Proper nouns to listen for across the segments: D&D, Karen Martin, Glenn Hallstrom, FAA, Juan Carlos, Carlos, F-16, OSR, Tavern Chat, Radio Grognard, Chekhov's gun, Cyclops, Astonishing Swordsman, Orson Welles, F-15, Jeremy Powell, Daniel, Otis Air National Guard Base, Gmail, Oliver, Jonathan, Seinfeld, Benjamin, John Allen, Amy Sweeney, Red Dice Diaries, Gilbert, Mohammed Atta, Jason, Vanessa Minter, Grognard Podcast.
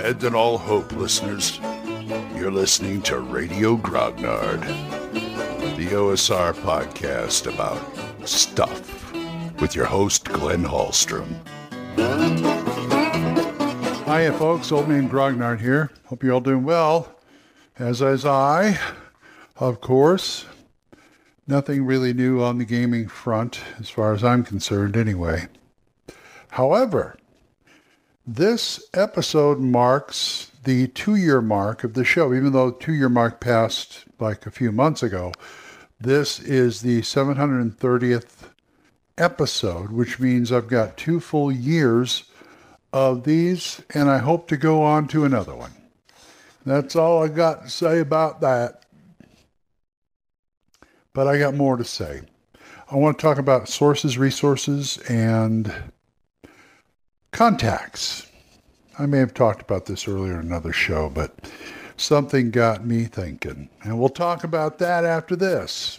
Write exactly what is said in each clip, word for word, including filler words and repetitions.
abandon all hope, listeners. You're listening to Radio Grognard, the O S R podcast about stuff, with your host, Glenn Hallstrom. Hiya, folks. Old Man Grognard here. Hope you're all doing well. As is I, of course. Nothing really new on the gaming front, as far as I'm concerned, anyway. However, this episode marks the two-year mark of the show. Even though the two-year mark passed like a few months ago, this is the seven hundred thirtieth episode, which means I've got two full years of these, and I hope to go on to another one. That's all I got to say about that. But I got more to say. I want to talk about sources, resources, and contacts. I may have talked about this earlier in another show, but something got me thinking. And we'll talk about that after this.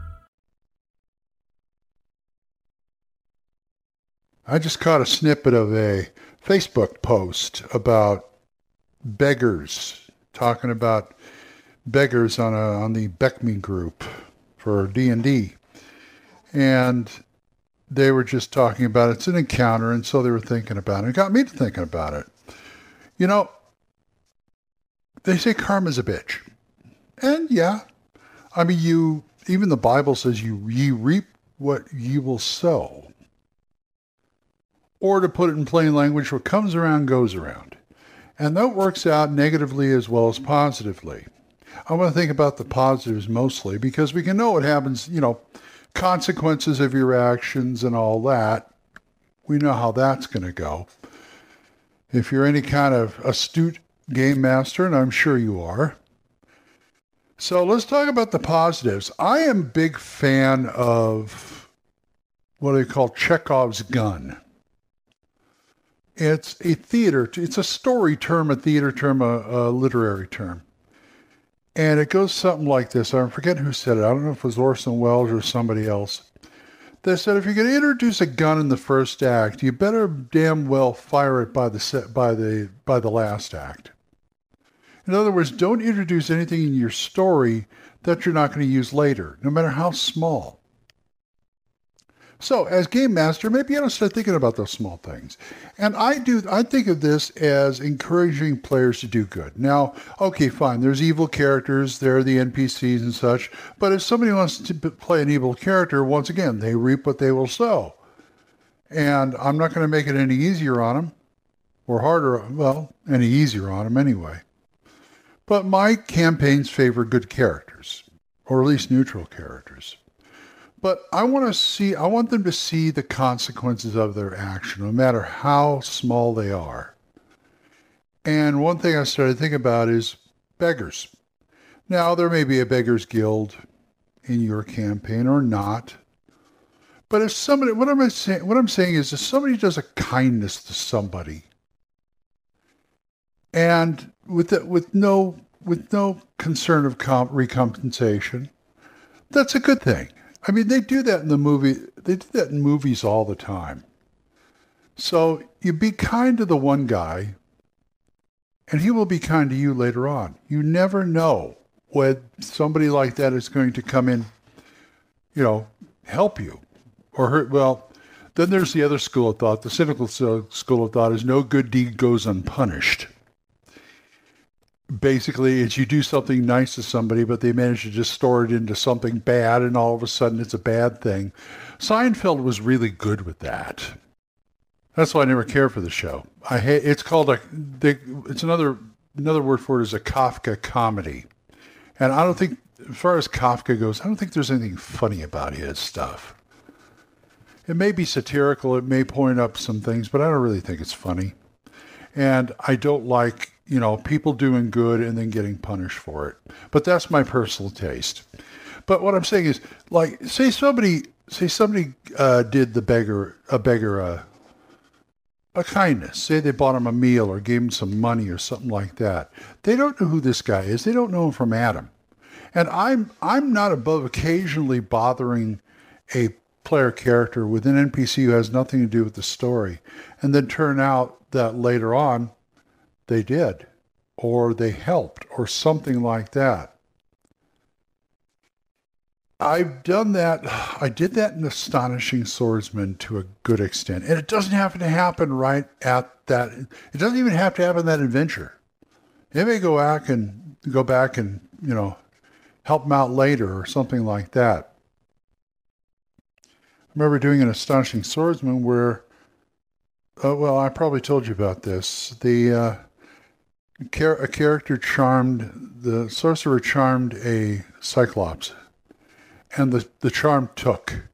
I just caught a snippet of a Facebook post about beggars, talking about beggars on a, on the Beckme group for D and D. And they were just talking about it. It's an encounter, and so they were thinking about it. It got me to thinking about it. You know, they say karma's a bitch. And yeah, I mean, you, even the Bible says you, you reap what you will sow. Or to put it in plain language, what comes around goes around. And that works out negatively as well as positively. I want to think about the positives mostly, because we can know what happens, you know, consequences of your actions and all that. We know how that's going to go. If you're any kind of astute game master, and I'm sure you are. So let's talk about the positives. I am a big fan of what they call Chekhov's gun. It's a theater, it's a story term, a theater term, a, a literary term. And it goes something like this. I forget who said it. I don't know if it was Orson Welles or somebody else. They said, if you're going to introduce a gun in the first act, you better damn well fire it by the set, by the by the last act. In other words, don't introduce anything in your story that you're not going to use later, no matter how small. So as game master, maybe I don't start thinking about those small things. And I do, I think of this as encouraging players to do good. Now, okay, fine. There's evil characters. There are the N P Cs and such. But if somebody wants to play an evil character, once again, they reap what they will sow. And I'm not going to make it any easier on them or harder. Well, any easier on them anyway. But my campaigns favor good characters, or at least neutral characters. But I want to see, I want them to see the consequences of their action, no matter how small they are. And one thing I started thinking about is beggars. Now, there may be a beggars guild in your campaign or not. But if somebody, what I'm saying, what I'm saying is if somebody does a kindness to somebody, and with the, with no with no concern of comp, recompensation, that's a good thing. I mean, they do that in the movie. They do that in movies all the time. So you be kind to the one guy, and he will be kind to you later on. You never know when somebody like that is going to come in, you know, help you or hurt. Well, then there's the other school of thought. The cynical school of thought is no good deed goes unpunished. Basically, it's you do something nice to somebody, but they manage to just store it into something bad, and all of a sudden it's a bad thing. Seinfeld was really good with that. That's why I never cared for the show. I hate, it's called a, they, it's another another word for it is a Kafka comedy. And I don't think, as far as Kafka goes, I don't think there's anything funny about his stuff. It may be satirical, it may point up some things, but I don't really think it's funny. And I don't like you know, people doing good and then getting punished for it. But that's my personal taste. But what I'm saying is, like, say somebody, say somebody uh, did the beggar, a beggar, uh, a kindness. Say they bought him a meal or gave him some money or something like that. They don't know who this guy is. They don't know him from Adam. And I'm I'm not above occasionally bothering a player character with an N P C who has nothing to do with the story, and then turn out that later on they did, or they helped, or something like that. I've done that. I did that in Astonishing Swordsman to a good extent. And it doesn't have to happen right at that. It doesn't even have to happen that adventure. It may go back and go back and, you know, help them out later or something like that. I remember doing an Astonishing Swordsman where, uh, well, I probably told you about this. The uh, a character charmed, the sorcerer charmed a Cyclops. And the, the charm took,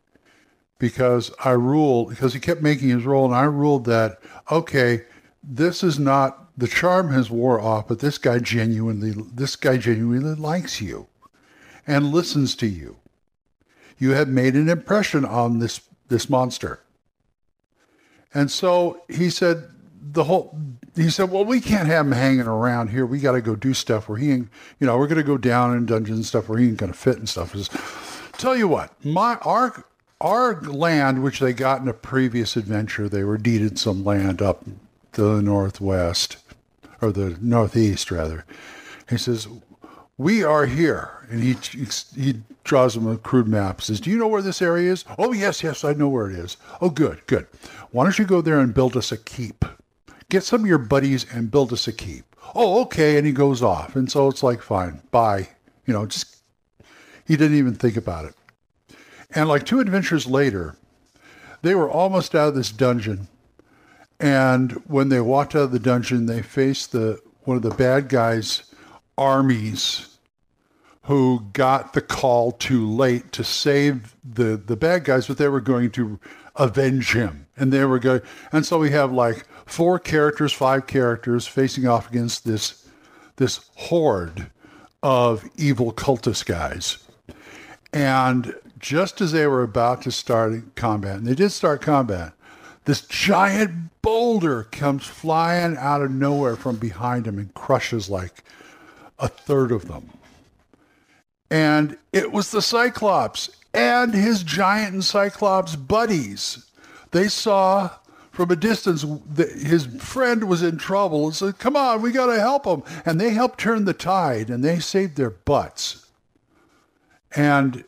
because I ruled, because he kept making his roll, and I ruled that, okay, this is not, the charm has wore off, but this guy genuinely, this guy genuinely likes you and listens to you. You have made an impression on this, this monster. And so he said, the whole, he said, well, we can't have him hanging around here. We got to go do stuff where he, ain't, you know, we're going to go down in dungeons and stuff where he ain't going to fit and stuff. It's, tell you what, my our our land, which they got in a previous adventure, they were deeded some land up the northwest, or the northeast rather. He says, "We are here," and he he draws them a crude map. Says, "Do you know where this area is?" "Oh yes, yes, I know where it is." "Oh good, good. Why don't you go there and build us a keep? Get some of your buddies and build us a keep." "Oh okay," and he goes off, and so it's like, fine, bye, you know, just. He didn't even think about it. And like two adventures later, they were almost out of this dungeon. And when they walked out of the dungeon, they faced the one of the bad guys' armies who got the call too late to save the, the bad guys, but they were going to avenge him. And they were going, and so we have like four characters, five characters facing off against this this horde of evil cultist guys. And just as they were about to start combat, and they did start combat, this giant boulder comes flying out of nowhere from behind them and crushes like a third of them. And it was the Cyclops and his giant and Cyclops buddies. They saw from a distance that his friend was in trouble and said, "Come on, we got to help him." And they helped turn the tide, and they saved their butts. And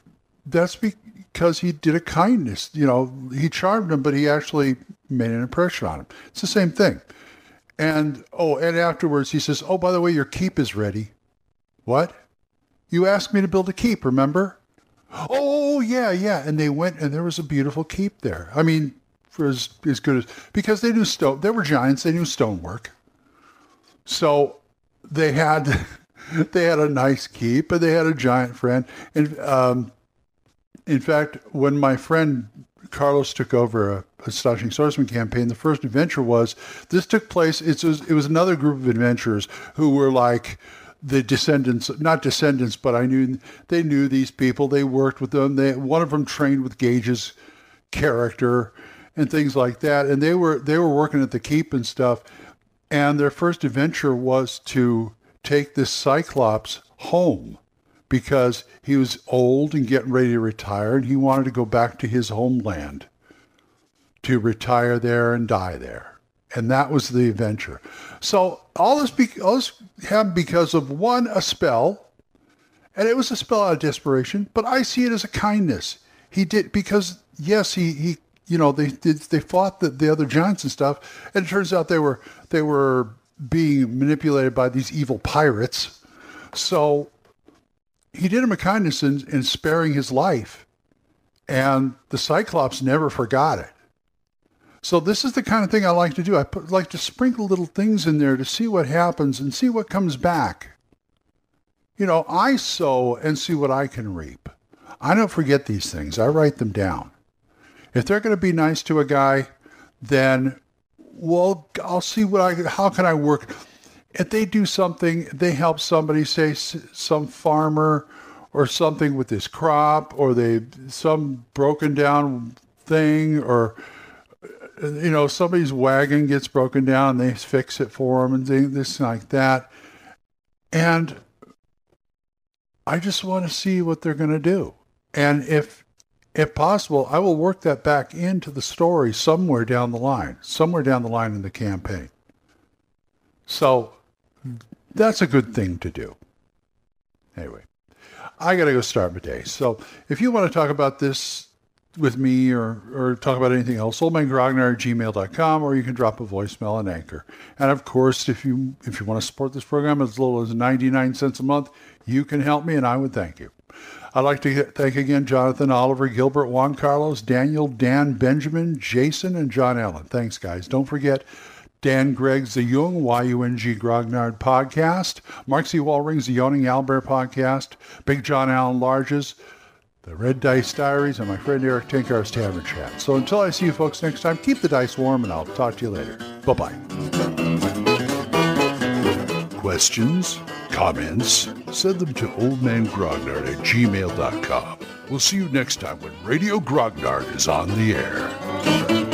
that's because he did a kindness. You know, he charmed him, but he actually made an impression on him. It's the same thing. And, oh, and afterwards he says, "Oh, by the way, your keep is ready." "What?" "You asked me to build a keep, remember?" "Oh, yeah, yeah." And they went, and there was a beautiful keep there. I mean, for as, as good as, because they knew stone, they were giants, they knew stonework. So they had... They had a nice keep, and they had a giant friend. And um, in fact, when my friend Carlos took over a, a Astonishing Swordsman campaign, the first adventure was, this took place, it was, it was another group of adventurers who were like the descendants, not descendants, but I knew, they knew these people, they worked with them. They, one of them trained with Gage's character and things like that. And they were, they were working at the keep and stuff. And their first adventure was to take this Cyclops home because he was old and getting ready to retire, and he wanted to go back to his homeland to retire there and die there. And that was the adventure. So all this, be- all this happened because of, one, a spell, and it was a spell out of desperation, but I see it as a kindness. He did, because, yes, he, he you know, they they fought the, the other giants and stuff, and it turns out they were they were... being manipulated by these evil pirates. So he did him a kindness in, in sparing his life. And the Cyclops never forgot it. So this is the kind of thing I like to do. I put, like to sprinkle little things in there to see what happens and see what comes back. You know, I sow and see what I can reap. I don't forget these things. I write them down. If they're going to be nice to a guy, then... well, I'll see what I, how can I work? if they do something, they help somebody, say some farmer or something with his crop, or they some broken down thing, or you know, somebody's wagon gets broken down and they fix it for them and things like that. And I just want to see what they're going to do. And if if possible, I will work that back into the story somewhere down the line, somewhere down the line in the campaign. So that's a good thing to do. Anyway, I got to go start my day. So if you want to talk about this with me, or, or talk about anything else, old man grognard at gmail dot com, or you can drop a voicemail on Anchor. And of course, if you if you want to support this program as little as ninety-nine cents a month, you can help me, and I would thank you. I'd like to thank again Jonathan, Oliver, Gilbert, Juan Carlos, Daniel, Dan, Benjamin, Jason, and John Allen. Thanks, guys. Don't forget Dan Gregg's The Jung, Y U N G, Grognard Podcast, Mark C. Walring's The Yawning Albert Podcast, Big John Allen Larges, The Red Dice Diaries, and my friend Eric Tinkar's Tavern Chat. So until I see you folks next time, keep the dice warm, and I'll talk to you later. Bye-bye. Questions? Comments? Send them to old man grognard at gmail dot com. We'll see you next time when Radio Grognard is on the air.